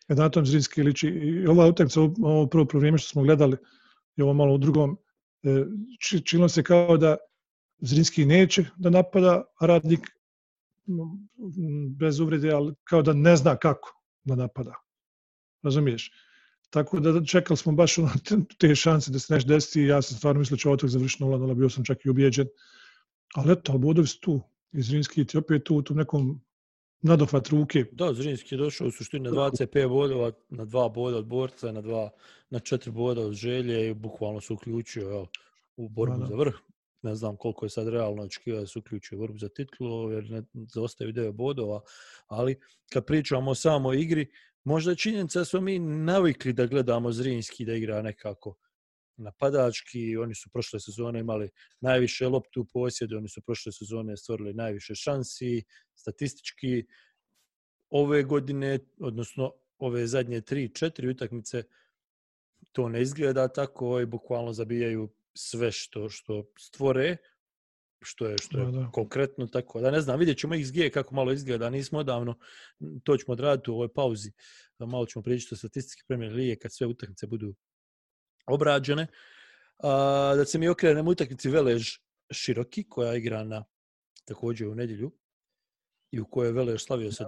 Na tom Zrinjski liči. Ova utakmica, ovo prvo vrijeme što smo gledali, i ovo malo u drugom, činilo se kao da Zrinjski neće da napada, a Radnik bez uvrede, ali kao da ne zna kako da napada. Razumiješ? Tako da čekali smo baš te šanse da se nešto desiti i ja sam stvarno mislio će otak završiti 0-0, bio sam čak i ubijeđen. Ali eto, bodovi su tu. I Zrinjski ti opet tu u nekom nadohvat ruke. Da, Zrinjski je došao u suštini na 25 bodova, na 2 boda od borca, na 4 boda od želje i bukvalno se uključio u borbu za vrh. ne znam koliko je sad realno očekivao da se uključi u borbu za titulu, jer ne zaostaju 9 bodova, ali kad pričamo samo o igri, možda je činjenica da smo mi navikli da gledamo Zrinjski da igra nekako napadački, oni su prošle sezone imali najviše loptu u posjedu, oni su prošle sezone stvorili najviše šansi, statistički. Ove godine, odnosno ove zadnje 3-4 utakmice, to ne izgleda tako i bukvalno zabijaju sve što stvore, što je konkretno tako. Da ne znam, vidjet ćemo XG kako malo izgleda, nismo odavno, to ćemo odraditi u ovoj pauzi. Malo ćemo pričati o statistike Premier lige kad sve utakmice budu obrađene. Da se mi okrenemo utakmici Velež Široki, koja je igrana također u nedjelju i u kojoj je Velež slavio sa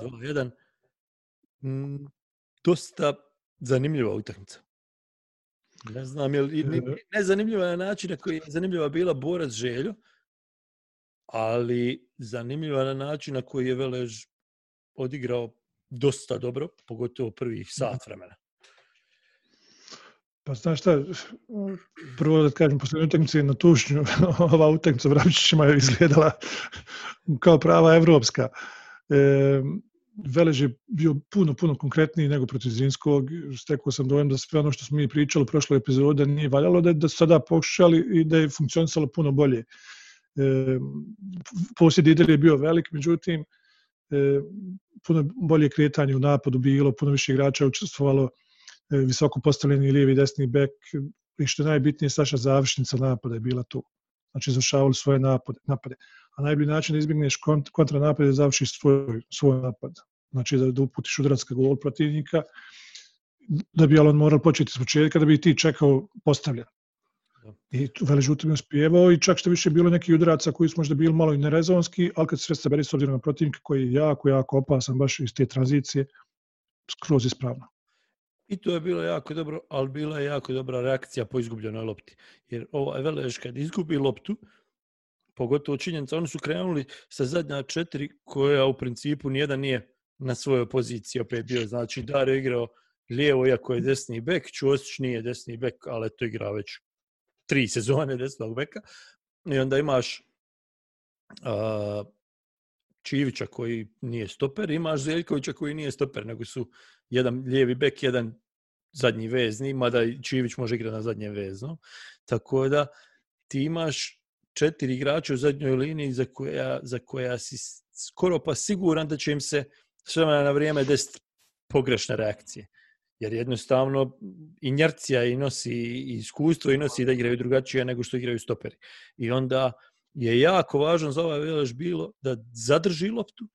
2-1. Dosta zanimljiva utakmica. Ne znam, ne zanimljiva na način na koji je zanimljiva bila Borac Željo, ali zanimljiva na način na koji je Velež odigrao dosta dobro, pogotovo prvih sat vremena. Pa znaš šta, prvo da kažem, posljednju utakmicu je na tušnju, ova utakmica Vravčićima je izgledala kao prava evropska. Velež je bio puno konkretniji nego protiv Zrinjskog. Stekao sam dojam da sve ono što smo mi pričali u prošloj epizodi nije valjalo, da su sada pokušali i da je funkcionisalo puno bolje. Posjed i dalje je bio velik, međutim, puno bolje kretanje u napadu bilo, puno više igrača učestvovalo, visoko postavljeni lijevi i desni bek, i što je najbitnije, Saša završnica napada je bila tu. Znači, izvršavali svoje napade. A najbolji način da izbjegneš kontranapad je da završiš svoj napad. Znači, da uputiš udarac ka golu protivnika, da bi on morao početi s početka, da bi ti čekao postavljen. I Velež u tome uspijevao, i čak što više je bilo nekih udaraca koji su možda bili malo i nerezonski, ali kad se sve saberi s obzirom na protivnika koji je jako opasan, baš iz te tranzicije, skroz ispravno. I to je bilo jako dobro, ali bila je jako dobra reakcija po izgubljenoj lopti. Jer ovaj Velež kad izgubi loptu, pogotovo činjenica, oni su krenuli sa zadnja 4 koja u principu nijedan nije na svojoj poziciji opet bio. Znači, Dario igrao lijevo, iako je desni bek, Ćosić nije desni bek, ali to igra već 3 sezone desnog beka. I onda imaš Čivića koji nije stoper, imaš Zeljkovića koji nije stoper, nego su jedan lijevi bek, jedan zadnji vezni, mada i Čivić može igrati na zadnjem veznom. Tako da ti imaš 4 igrača u zadnjoj liniji za koja si skoro pa siguran da će im se sve na vrijeme desiti pogrešne reakcije. Jer jednostavno inercija i nosi iskustvo i nosi da igraju drugačije nego što igraju stoperi. I onda je jako važno za ovaj Velež bilo da zadrži loptu,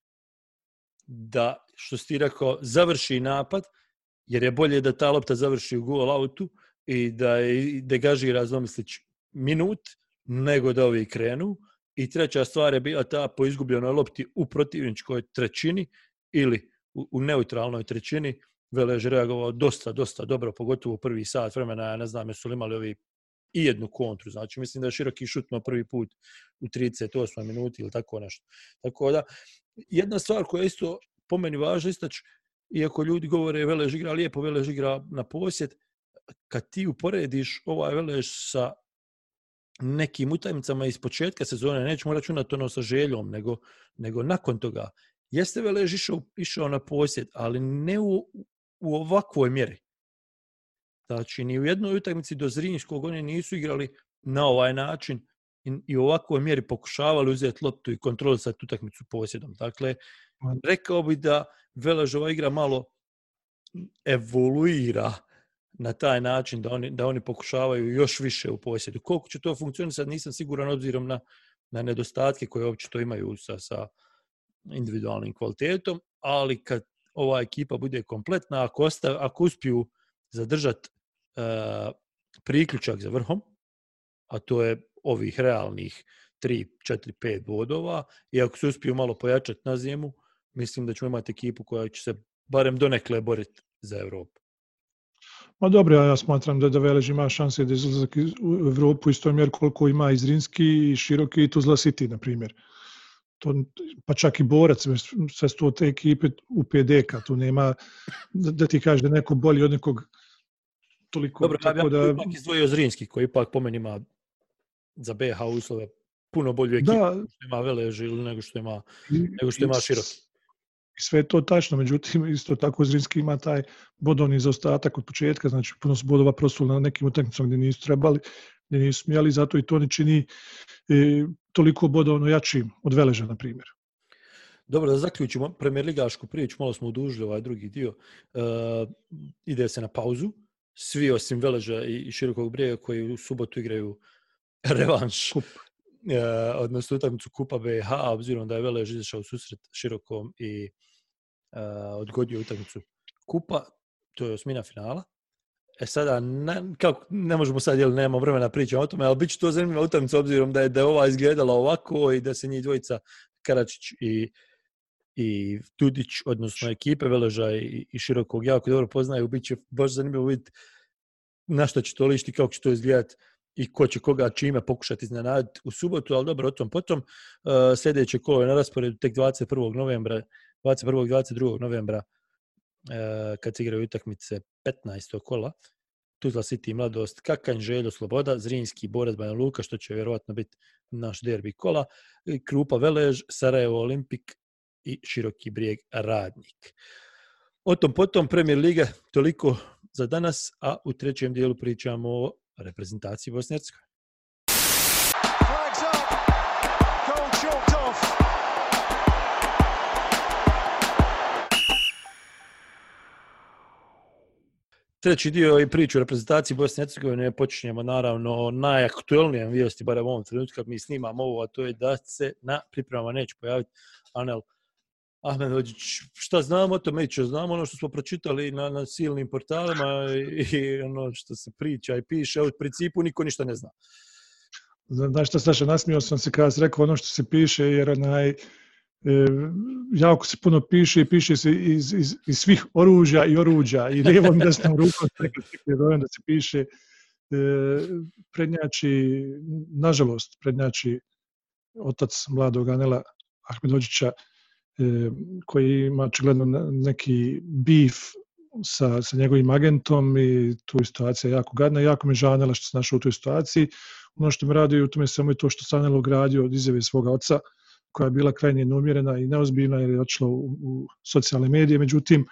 da, što si ti rekao, završi napad, jer je bolje da ta lopta završi u gol autu i da je degažira, zamislić, minut, nego da ovi krenu. I treća stvar je bila ta po izgubljenoj lopti u protivničkoj trećini ili u neutralnoj trećini. Velež reagovao dosta dobro, pogotovo u prvi sat vremena. Ja ne znam, jesu li imali ovi i jednu kontru. Znači, mislim da je Široki šutno prvi put u 38. minuti ili tako nešto. Tako da, jedna stvar koja je isto po meni važna istači, iako ljudi govore Velež igra lijepo, Velež igra na posjed, kad ti uporediš ovaj Velež sa nekim utakmicama iz početka sezone, nećemo računati ono sa Željom, nego nakon toga. Jeste Velež išao na posjed, ali ne u ovakvoj mjeri. Znači, ni u jednoj utakmici do Zrinjskog oni nisu igrali na ovaj način i u ovakvoj mjeri pokušavali uzeti loptu i kontrolisati utakmicu posjedom. Dakle, rekao bi da Veležova igra malo evoluira na taj način da oni pokušavaju još više u posjedu. Koliko će to funkcionisati, nisam siguran obzirom na nedostatke koje očito imaju sa individualnim kvalitetom, ali kad ova ekipa bude kompletna, ako uspiju zadržati priključak za vrhom, a to je ovih realnih 3, 4, 5 bodova, i ako se uspiju malo pojačati na zimu, mislim da ćemo imati ekipu koja će se barem donekle boriti za Evropu. Ma dobro, ja smatram da Velež ima šanse da izlazak u Evropu istoj mjeri koliko ima i Zrinjski, i Široki, i Tuzla City, na primjer. To, pa čak i Borac, sve sto te ekipe u PDK-a, tu nema da ti kaže da neko bolji od nekog toliko. Dobro, ja bih ipak izdvojio Zrinjski, koji ipak po meni ima za BH uslove puno bolju ekipu nego što ima Velež ili nego što ima Široki. Sve je to tačno, međutim, isto tako Zrinjski ima taj bodovni zaostatak od početka, znači puno su bodova prosuli na nekim utakmicama gdje nisu trebali, gdje nisu smjeli, zato i to ne čini toliko bodovno jačim od Veleža, na primjer. Dobro, da zaključimo, Premier ligašku priču, malo smo odužili ovaj drugi dio, ide se na pauzu, svi osim Veleža i Širokog Brijega koji u subotu igraju revanš, odnosno utakmicu Kupa BiH, obzirom da je Velež izašao u susret Širokom i odgodio utakmicu Kupa, to je osmina finala. E sada, ne možemo sad, jer nemamo vremena pričati o tome, ali bit će to zanimljiva utakmica obzirom da je ova izgledala ovako i da se njih dvojica Karačić i Tudić, odnosno ekipe Veleža i Širokog, jako dobro poznaju, bit će baš zanimljivo vidjeti na što će to lišiti, kako će to izgledati i ko će koga čime pokušati iznenaditi u subotu, ali dobro, o tom potom. Sljedeće kolo je na rasporedu tek 21. i 22. novembra kad se igraju utakmice 15. kola. Tuzla City, Mladost, Kakanj, Željo, Sloboda, Zrinjski, Borac, Banja Luka, što će vjerovatno biti naš derbi kola, Krupa, Velež, Sarajevo, Olimpik i Široki Brijeg, Radnik. O tom potom, Premier Liga, toliko za danas, a u trećem dijelu pričamo o reprezentaciji Bosne i Hercegovine. Treći dio i priču o reprezentaciji Bosne i Hercegovine počinjemo naravno najaktuelnijem vijesti, barem u ovom trenutku kad mi snimamo ovo, a to je da se na pripremama neće pojaviti Anel Ahmet Hođić. Šta znamo o tome? Znamo ono što smo pročitali na silnim portalima i ono što se priča i piše. U principu niko ništa ne zna. Znaš šta, Saša, nasmio sam se kada si rekao ono što se piše, jer jako se puno piše i piše se iz svih oruđa i lijevom desnom rukom da se piše. Prednjači, nažalost, otac mladog Anela Ahmet Hođića, koji ima očigledno neki beef sa njegovim agentom i tu je situacija jako gadna. Jako mi je žao Anela što se našao u toj situaciji. Ono što me raduje u tome samo je to što se Anel ogradio od izjave svoga oca, koja je bila krajnje neumjerena i neozbiljna jer je otišla u socijalne medije. Međutim,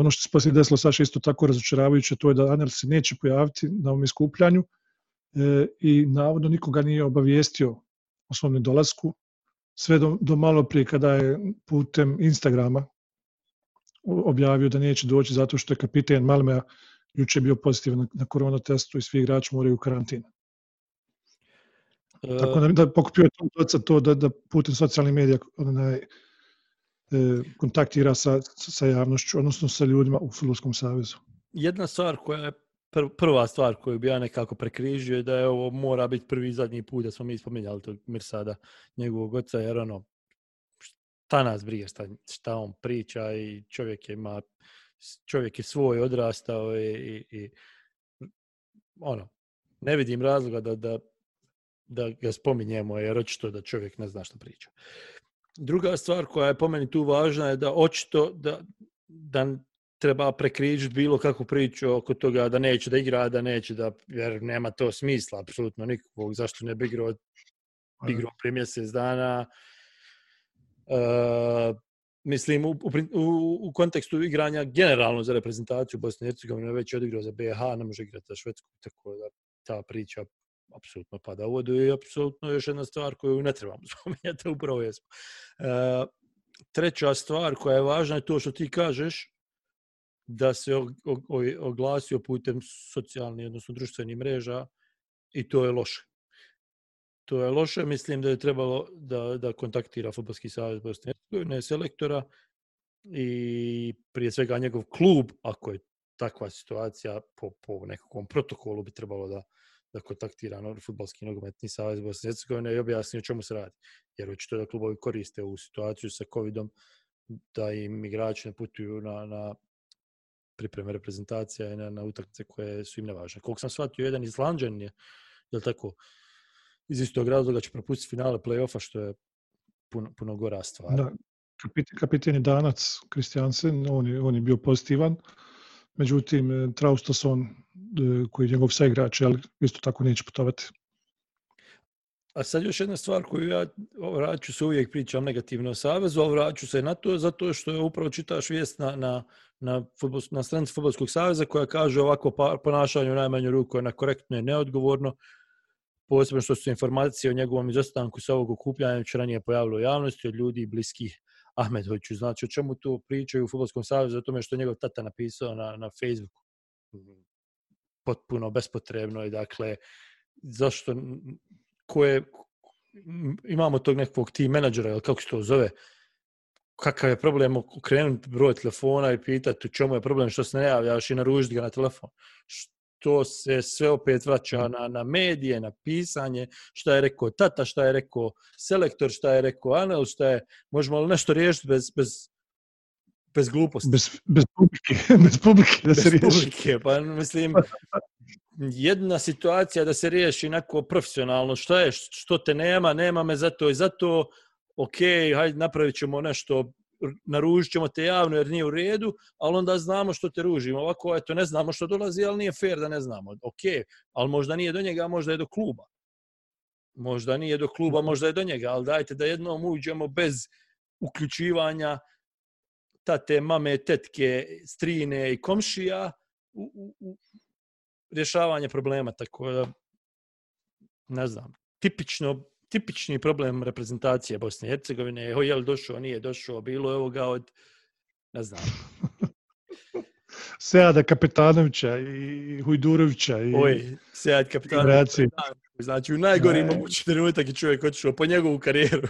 ono što se poslije desilo, Saša, isto tako razočaravajuće, to je da Anel se neće pojaviti na ovom iskupljanju i navodno nikoga nije obavijestio o svom nedolasku. Sve do malo prije kada je putem Instagrama objavio da neće doći zato što je kapiten Malmea juče bio pozitivan na koronatestu i svi igrači moraju u karantin. Tako da pokupio je to da putem socijalnih medija kontaktira sa javnošću, odnosno sa ljudima u Fudbalskom savezu. Jedna stvar koja je prva stvar koju bi ja nekako prekrižio je da je ovo mora biti prvi i zadnji put da smo mi spominjali to Mirsada, njegovog oca, jer ono, šta nas brije, šta on priča i čovjek je svoj odrastao i ono, ne vidim razloga da ga spominjemo jer očito da čovjek ne zna šta priča. Druga stvar koja je po meni tu važna je da očito da treba prekrižiti bilo kakvu priču oko toga da neće da igra, jer nema to smisla, apsolutno nikakvog. Zašto ne bi igrao prije mjesec dana? Mislim, u kontekstu igranja generalno za reprezentaciju Bosne i Hercegovine već je odigrao za BiH, ne može igrati za Švedsku, tako da ta priča apsolutno pada u vodu i apsolutno još jedna stvar koju ne trebamo spominjati, upravo jesmo. Treća stvar koja je važna je to što ti kažeš, da se oglasio putem socijalnih, odnosno društvenih mreža i to je loše. To je loše, mislim da je trebalo da kontaktira Fudbalski savez Bosne i Hercegovine, selektora i prije svega njegov klub, ako je takva situacija po nekakvom protokolu bi trebalo da kontaktira Fudbalski nogometni savez Bosne i Hercegovine i objasni o čemu se radi. Jer očito da klubovi koriste ovu situaciju sa COVID-om, da im igrači ne putuju na pripreme reprezentacija i na utakmice koje su im nevažne. Koliko sam shvatio, jedan Islanđan je, je li tako, iz istog razloga će propustiti finale play-offa, što je puno gora stvar. Da, kapiten je Danac, Kristijansen, on je bio pozitivan. Međutim, Traustason, koji je njegov saigrač, isto tako neće putovati. A sad još jedna stvar koju ja o Vraću se uvijek pričam negativno o Savezu, a Vraću se na to zato što je upravo čitaš vijest na stranici Fudbalskog saveza koja kaže ovako ponašanje u najmanju ruku je nekorektno i neodgovorno, posebno što su informacije o njegovom izostanku sa ovog okupljanja već ranije pojavilo u javnosti od ljudi bliskih Ahmet Hođiću. Znači, o čemu tu pričaju u Fudbalskom savezu? O tome što je njegov tata napisao na Facebooku. Potpuno bespotrebno je, dakle, zašto koje imamo tog nekog team menadžera, ili kako se to zove, kakav je problem okrenuti broj telefona i pitati u čemu je problem, što se ne javljaš i naružiti ga na telefon. Što se sve opet vraća na medije, na pisanje, šta je rekao tata, šta je rekao selektor, šta je rekao Anel, šta je, možemo li nešto riješiti bez gluposti? Bez publike da se riješi. Bez publike, pa mislim... Jedna situacija da se riješi inako profesionalno, šta je, što te nema, nema me zato i zato, ok, hajde napravit ćemo nešto, naružit ćemo te javno jer nije u redu, ali onda znamo što te ružimo. Ovako, eto, ne znamo što dolazi, ali nije fair da ne znamo. Ok, ali možda nije do njega, možda je do kluba. Možda nije do kluba, možda je do njega, ali dajte da jednom uđemo bez uključivanja tate, mame, tetke, strine i komšija u rješavanje problema, tako da, ne znam, tipični problem reprezentacije Bosne i Hercegovine, je li došao, nije došao, bilo je ovoga od, ne znam. Seada Kapetanovića i Hujdurovića. Oj, Sead Kapetanovića. Znači, u najgori mogući trenutak je čovjek otišao po njegovu karijeru,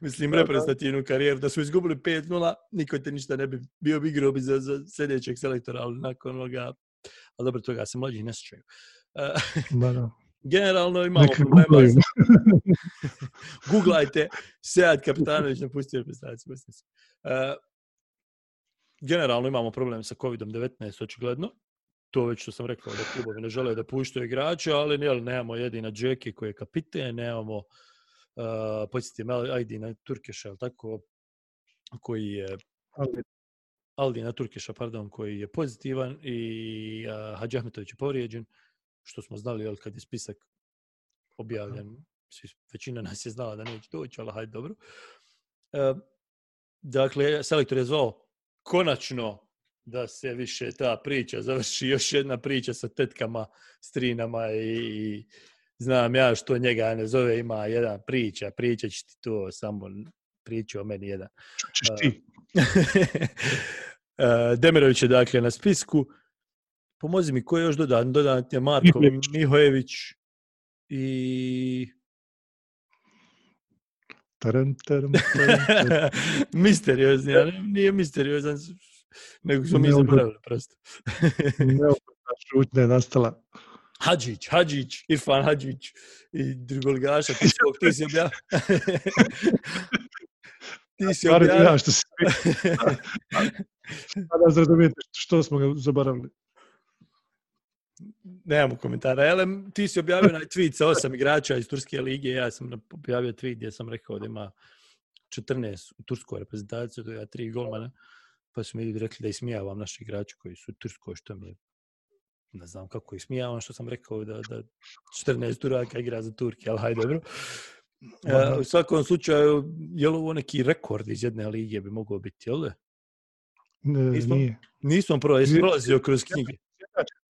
mislim, reprezentativnu karijeru, da su izgubili 5-0, niko te ništa ne bi bio igrao bi za sljedećeg selektora, ali nakon ovoga, ali dobro, toga se mlađi ne sjećaju. Generalno imamo problema. Googlajte, Sead Kapetanović napustio reprezentaciju. Generalno imamo problem sa COVID-19, očigledno. To već što sam rekao, da klubovi ne žele da puštaju igrače, ali nemamo Edina Dzeke koji je kapiten, nemamo Aydina Turkeša, tako, koji je... Aldina Turkeša, pardon, koji je pozitivan i Hadžahmetović je povrijeđen, što smo znali, jel, kad je spisak objavljen. Većina nas je znala da neće doći, ali hajde, dobro. Dakle, selektor je zvao konačno da se više ta priča završi. Još jedna priča sa tetkama, strinama i znam ja što njega ne zove, ima jedna priča. Priča će ti to, samo priča o meni jedan. Čućeš ti. Demirović je dakle na spisku. Pomozi mi, ko je još dodan? Dodan je Marko Mihojević i... Taram. Misteriozan, ja nije misteriozan, nego smo mi zaboravili prosto. Neopetna šutnja je nastala. Hadžić, Ifan Hadžić i drugoligaša, ti si objavio. Ja što se... Da razumijete što smo ga zaboravili. Nemamo komentara. Ti si objavio na tweet sa 8 igrača iz Turske lige. Ja sam objavio tweet gdje sam rekao da ima 14 u Turskoj reprezentaciji, da je 3 golmana. Pa su mi ljudi rekli da ismijavam naši igrači koji su u Turskoj, što mi je... Ne znam kako ismijavam, što sam rekao da 14 Turaka igra za Turke, ali hajde, dobro. U svakom slučaju, je li ovo neki rekord iz jedne lige bi mogao biti, je li? Nije. Nisam prolazio kroz knjige.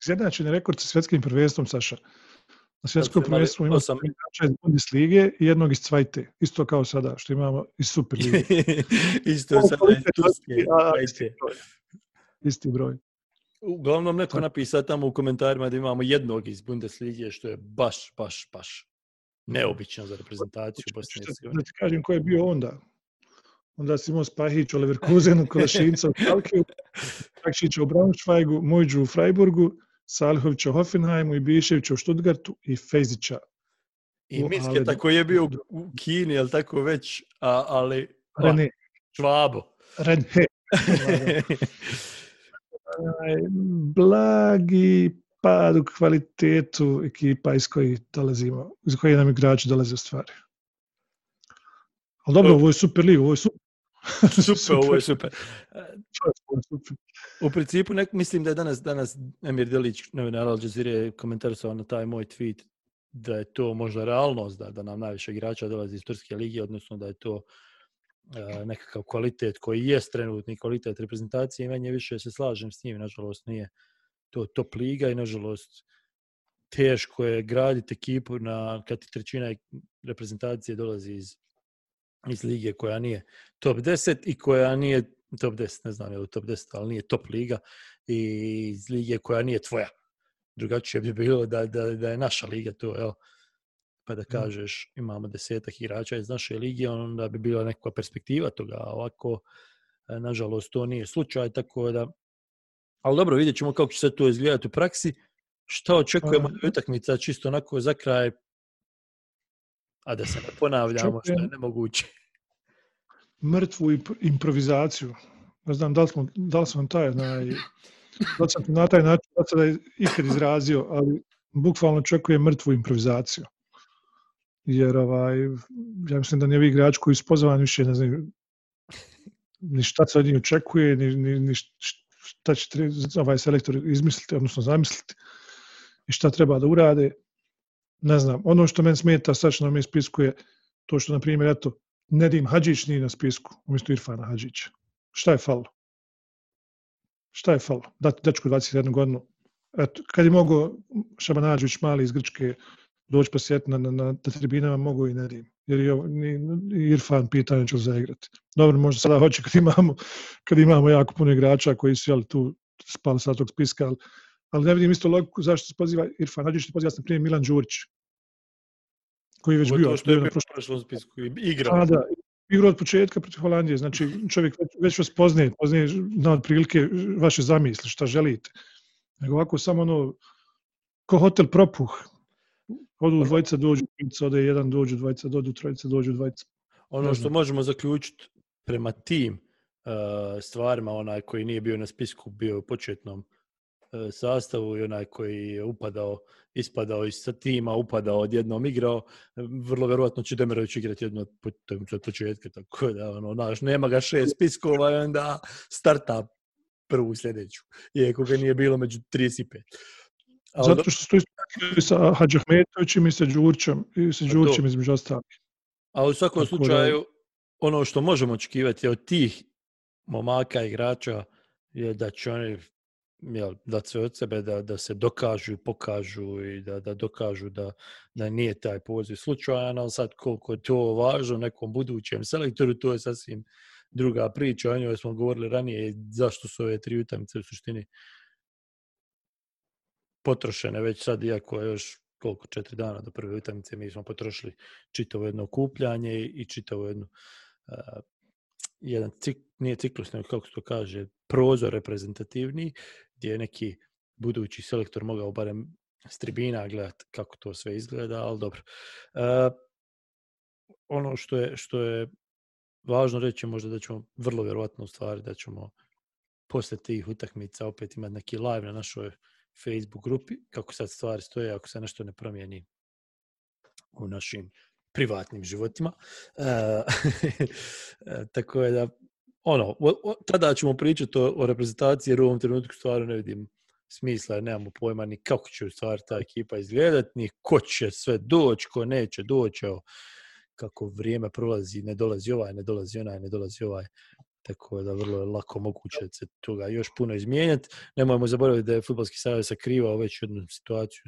Izjednačen je rekord sa svjetskim prvenstvom, Saša. Na svjetskom prvenstvu imamo 8 igrača iz Bundeslige i jednog iz Cvajte. Isto kao sada, što imamo iz Superlige. Isto sada iz Turske. Isti broj. Uglavnom, neko napisao tamo u komentarima da imamo jednog iz Bundeslige, što je baš neobično za reprezentaciju Bosne i Hercegovine. Da ti kažem ko je bio onda. Onda si imao Spahić u Leverkusenu, Kolašinca u Kalkiju, Takšića u Braunschweigu, Mojđu u Freiburgu, Salhovića u Hoffenheimu i Biševića u Stuttgartu i Fejzića. I Miske, tako je bio u Kini, ali tako već, ali... Čvabo. Renhe. Blagi... pad u kvalitetu ekipa iz koje nam igrači dolaze u stvari. Ali dobro, ovo je super liga, ovo je super. Ovo je super. U principu, mislim da je danas Emir Delić, novinar Al Jazeera, komentarisao na taj moj tweet da je to možda realnost da nam najviše igrača dolazi iz Turske lige, odnosno da je to nekakav kvalitet koji je trenutni kvalitet reprezentacije i manje više se slažem s njim. Nažalost nije to top liga i nažalost teško je graditi ekipu kad ti trećina reprezentacije dolazi iz lige koja nije top 10 i koja nije top 10, ne znam je li top 10, ali nije top liga i iz lige koja nije tvoja. Drugačije bi bilo da je naša liga to, jel? Pa da kažeš imamo 10 igrača iz naše lige, onda bi bila neka perspektiva toga. Ovako, nažalost, to nije slučaj, tako da... Ali dobro, vidjet ćemo kako će se to izgledati u praksi. Šta očekujemo od utakmica, čisto onako za kraj, a da se ne ponavljamo, što je nemoguće. Mrtvu improvizaciju. Ne znam da li sam na taj način da je ikad izrazio, ali bukvalno očekujem mrtvu improvizaciju. Jer ja mislim da nijevi igrač koji su pozvani više ne znaju ni šta se od njih očekuje, ni šta će selektor izmisliti, odnosno zamisliti i šta treba da urade. Ne znam, ono što meni smeta strašno na spisku je to što, na primjer, eto, Nedim Hadžić nije na spisku, umjesto Ifana Hadžića. Šta je falo? Šta je falo? Dečko 21 godinu. Eto, kad je mogao Šabanađević mali iz Grčke doći posjeti na tribinama, mogu i Nedim. Jer je Irfan pitanje će li zaigrati. Dobro, možda sada hoće kad imamo jako puno igrača koji su tu spali sa tog spiska, ali ne vidim isto logiku zašto se poziva Irfan Hadžić, se poziva se na primjer Milan Đurić, koji je već bio. Što je bio na prošlom spisku i igrao. Igra od početka protiv Holandije, znači čovjek već vas poznaje na otprilike vaše zamisli, šta želite. Nego ovako samo ko hotel propuh. Odu dvojica, dođu trojica, ode jedan, dođu dvojica, dođu trojica, dođu dvojica. Ono što možemo zaključiti prema tim stvarima, onaj koji nije bio na spisku, bio u početnom sastavu i onaj koji je upadao, ispadao iz tima, upadao odjednom, igrao, vrlo vjerojatno će Demirović igrati jedno od početka, tako da, nema ga 6 spiskova i onda starta prvu sljedeću, iako ga nije bilo među 35. Zato što su ispratili sa Hadžahmetovićem i sa Đurćem između ostalih. A u svakom slučaju, ono što možemo očekivati od tih momaka igrača je da će oni dati sve od sebe, da se dokažu, pokažu i da dokažu da nije taj poziv slučajan, ali sad koliko je to važno nekom budućem selektoru, to je sasvim druga priča. O njoj smo govorili ranije, zašto su ove 3 utakmice u suštini potrošene već sad, iako je još koliko 4 dana do prve utakmice, mi smo potrošili čitavo jedno okupljanje i čitavo jedan nije ciklus, nego kako se to kaže, prozor reprezentativni, gdje je neki budući selektor mogao barem s tribina gledati kako to sve izgleda, ali dobro. Ono što je važno reći, možda da ćemo vrlo vjerojatno u stvari da ćemo posle tih utakmica opet imati neki live na našoj Facebook grupi, kako sad stvari stoje ako se nešto ne promijeni u našim privatnim životima. Tako je da, tada ćemo pričati o reprezentaciji jer u ovom trenutku stvarno ne vidim smisla, jer nemamo pojma ni kako će u stvari ta ekipa izgledati, ni ko će sve doći, ko neće doći, kako vrijeme prolazi, ne dolazi ovaj, ne dolazi onaj, ne dolazi ovaj. Tako da vrlo je lako moguće da se toga još puno izmijenjati. Nemojmo zaboraviti da je Fudbalski savez sakrivao već jednu situaciju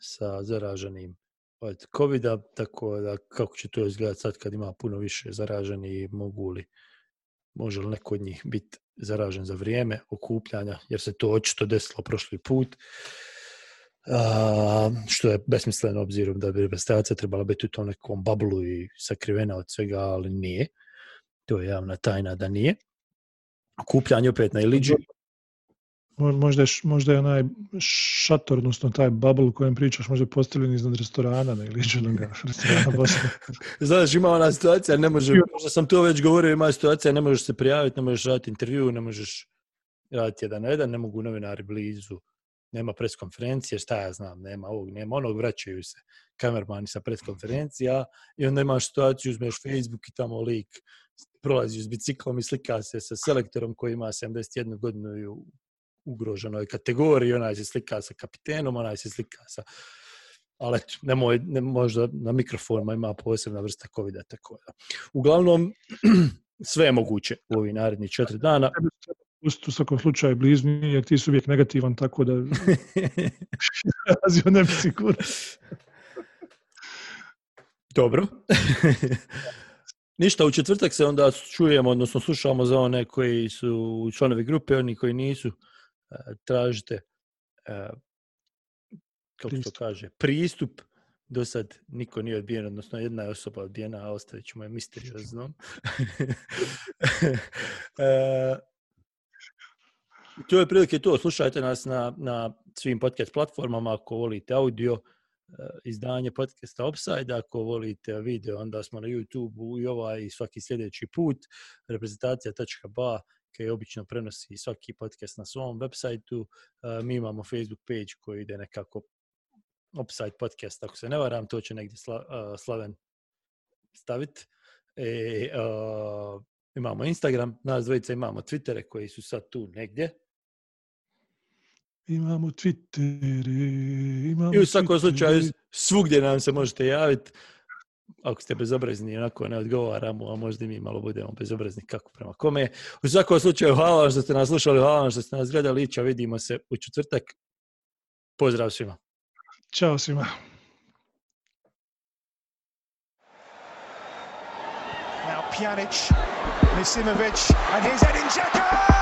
sa zaraženim od COVID-a, tako da kako će to izgledati sad kad ima puno više zaraženi, može li neko od njih biti zaražen za vrijeme okupljanja, jer se to očito desilo prošli put, što je besmisleno obzirom da bi reprezentacija trebala biti u tom nekom bablu i sakrivena od svega, ali nije. To je javna tajna da nije. Okupljanje opet na Iliđi. Možda je onaj šator, odnosno taj bubble u kojem pričaš, možda je postavljen iznad restorana na Iliđu. Znaš, ima ona situacija, ne može, možda sam to već govorio, ima situacija, ne možeš se prijaviti, ne možeš raditi intervju, ne možeš raditi 1 na 1, ne mogu novinari blizu, nema preskonferencije, šta ja znam, nema ovog, nema onog, vraćaju se kamermani sa preskonferencija i onda imaš situaciju, uzmeš Facebook i tamo lik prolazi s biciklom i slika se sa selektorom koji ima 71 godinu i u ugroženoj kategoriji, onaj se slika sa kapitenom, onaj se slika sa ali nemoj, možda na mikrofonima ima posebna vrsta COVID-a, tako da. Uglavnom, sve je moguće u ovih narednih 4 dana. U svakom slučaju blizni, jer ti su uvijek negativan, tako da... ne bi sigurno. Dobro. Ništa, u četvrtak se onda čujemo, odnosno slušamo za one koji su članovi grupe, oni koji nisu, tražite, kako to kaže, pristup. Do sad niko nije odbijen, odnosno jedna je osoba odbijena, a ostavit ćemo je misteriozno. To je prilike to. Slušajte nas na svim podcast platformama ako volite audio izdanje podcasta Opside, ako volite video, onda smo na YouTube-u i ovaj svaki sljedeći put. Reprezentacija.ba koji obično prenosi svaki podcast na svom websiteu. Mi imamo Facebook page koji ide nekako Opside podcast, ako se ne varam, to će negdje Slaven staviti. Imamo Instagram, nas dvojica imamo Twittere koji su sad tu negdje. Imamo Twittere, imamo i u svakom slučaju svugdje nam se možete javiti. Ako ste bezobrazni, onako ne odgovaramo, a možda mi malo budemo bezobrazni kako prema kome. U svakom slučaju, hvala vam što ste nas slušali, hvala vam što ste nas gledali. Ića, vidimo se u četvrtak. Pozdrav svima. Ćao svima. Now Pjanic, Nišimović, and here's Edin Dzeko!